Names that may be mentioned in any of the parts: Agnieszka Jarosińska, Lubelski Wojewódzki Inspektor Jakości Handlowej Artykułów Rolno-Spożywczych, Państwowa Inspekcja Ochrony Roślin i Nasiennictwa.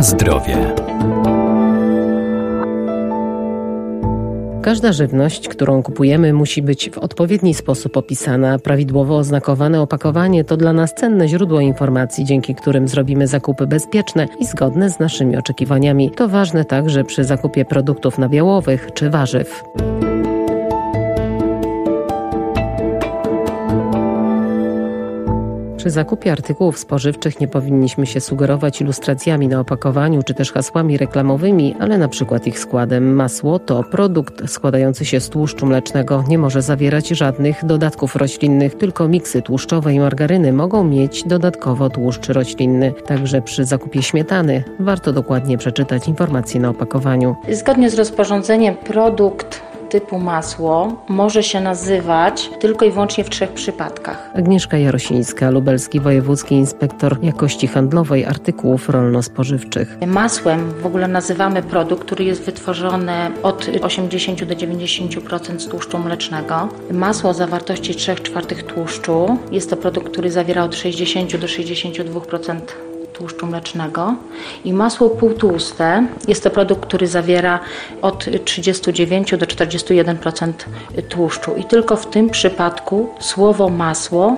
Na zdrowie. Każda żywność, którą kupujemy, musi być w odpowiedni sposób opisana. Prawidłowo oznakowane opakowanie to dla nas cenne źródło informacji, dzięki którym zrobimy zakupy bezpieczne i zgodne z naszymi oczekiwaniami. To ważne także przy zakupie produktów nabiałowych czy warzyw. Przy zakupie artykułów spożywczych nie powinniśmy się sugerować ilustracjami na opakowaniu czy też hasłami reklamowymi, ale na przykład ich składem. Masło to produkt składający się z tłuszczu mlecznego. Nie może zawierać żadnych dodatków roślinnych, tylko miksy tłuszczowe i margaryny mogą mieć dodatkowo tłuszcz roślinny. Także przy zakupie śmietany warto dokładnie przeczytać informacje na opakowaniu. Zgodnie z rozporządzeniem produkt typu masło może się nazywać tylko i wyłącznie w 3 przypadkach. Agnieszka Jarosińska, Lubelski Wojewódzki Inspektor Jakości Handlowej Artykułów Rolno-Spożywczych. Masłem w ogóle nazywamy produkt, który jest wytworzony od 80 do 90% z tłuszczu mlecznego. Masło o zawartości 3/4 tłuszczu. Jest to produkt, który zawiera od 60 do 62% tłuszczu mlecznego, i masło półtłuste jest to produkt, który zawiera od 39 do 41% tłuszczu, i tylko w tym przypadku słowo masło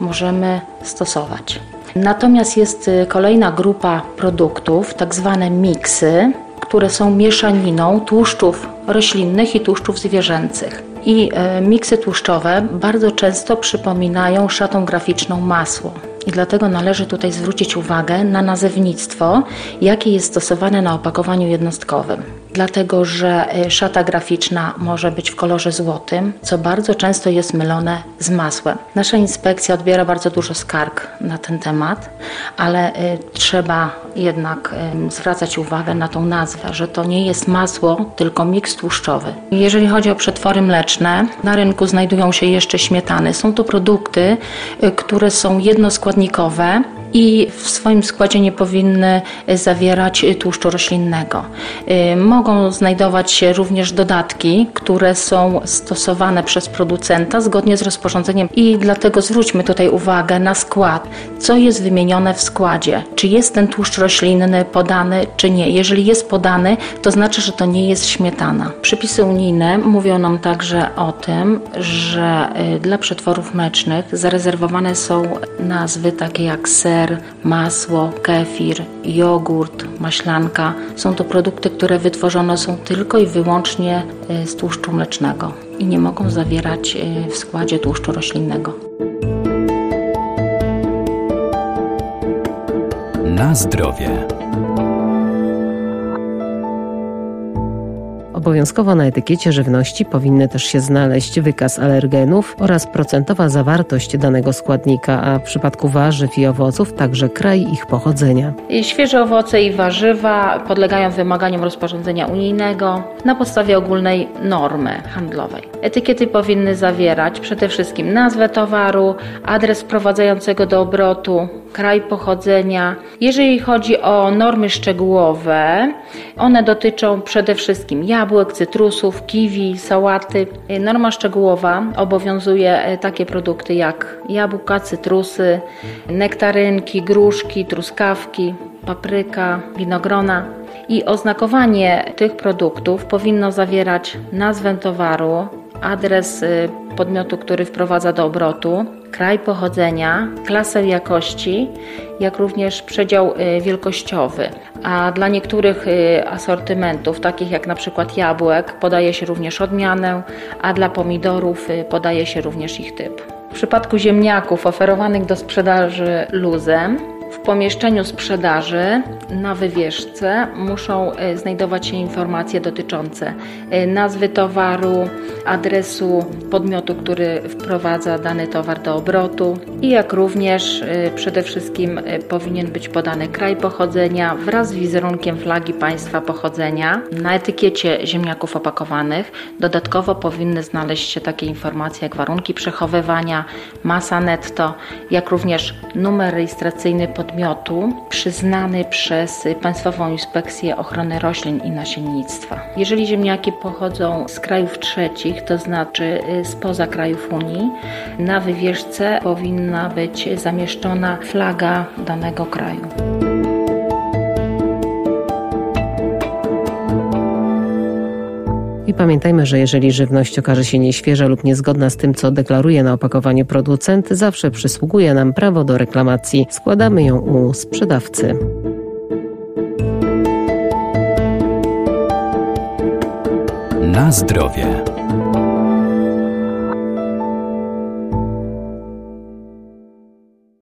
możemy stosować. Natomiast jest kolejna grupa produktów, tak zwane miksy, które są mieszaniną tłuszczów roślinnych i tłuszczów zwierzęcych. I miksy tłuszczowe bardzo często przypominają szatą graficzną masło. I dlatego należy tutaj zwrócić uwagę na nazewnictwo, jakie jest stosowane na opakowaniu jednostkowym. Dlatego, że szata graficzna może być w kolorze złotym, co bardzo często jest mylone z masłem. Nasza inspekcja odbiera bardzo dużo skarg na ten temat, ale trzeba jednak zwracać uwagę na tą nazwę, że to nie jest masło, tylko miks tłuszczowy. Jeżeli chodzi o przetwory mleczne, na rynku znajdują się jeszcze śmietany. Są to produkty, które są jednoskładnikowe i w swoim składzie nie powinny zawierać tłuszczu roślinnego. Mogą znajdować się również dodatki, które są stosowane przez producenta zgodnie z rozporządzeniem, i dlatego zwróćmy tutaj uwagę na skład, co jest wymienione w składzie, czy jest ten tłuszcz roślinny podany, czy nie. Jeżeli jest podany, to znaczy, że to nie jest śmietana. Przepisy unijne mówią nam także o tym, że dla przetworów mlecznych zarezerwowane są nazwy takie jak ser, masło, kefir, jogurt, maślanka. Są to produkty, które wytworzone są tylko i wyłącznie z tłuszczu mlecznego i nie mogą zawierać w składzie tłuszczu roślinnego. Na zdrowie. Obowiązkowo na etykiecie żywności powinny też się znaleźć wykaz alergenów oraz procentowa zawartość danego składnika, a w przypadku warzyw i owoców także kraj ich pochodzenia. Świeże owoce i warzywa podlegają wymaganiom rozporządzenia unijnego na podstawie ogólnej normy handlowej. Etykiety powinny zawierać przede wszystkim nazwę towaru, adres wprowadzającego do obrotu, kraj pochodzenia. Jeżeli chodzi o normy szczegółowe, one dotyczą przede wszystkim jabłek, cytrusów, kiwi, sałaty. Norma szczegółowa obowiązuje takie produkty jak jabłka, cytrusy, nektarynki, gruszki, truskawki, papryka, winogrona. I oznakowanie tych produktów powinno zawierać nazwę towaru, adres podmiotu, który wprowadza do obrotu, kraj pochodzenia, klasę jakości, jak również przedział wielkościowy. A dla niektórych asortymentów, takich jak na przykład jabłek, podaje się również odmianę, a dla pomidorów podaje się również ich typ. W przypadku ziemniaków oferowanych do sprzedaży luzem, w pomieszczeniu sprzedaży na wywieszce muszą znajdować się informacje dotyczące nazwy towaru, adresu podmiotu, który wprowadza dany towar do obrotu, i jak również przede wszystkim powinien być podany kraj pochodzenia wraz z wizerunkiem flagi państwa pochodzenia. Na etykiecie ziemniaków opakowanych dodatkowo powinny znaleźć się takie informacje jak warunki przechowywania, masa netto, jak również numer rejestracyjny podmiotu przyznany przez Państwową Inspekcję Ochrony Roślin i Nasiennictwa. Jeżeli ziemniaki pochodzą z krajów trzecich, to znaczy spoza krajów Unii, na wywieszce powinna być zamieszczona flaga danego kraju. I pamiętajmy, że jeżeli żywność okaże się nieświeża lub niezgodna z tym, co deklaruje na opakowaniu producent, zawsze przysługuje nam prawo do reklamacji. Składamy ją u sprzedawcy. Na zdrowie.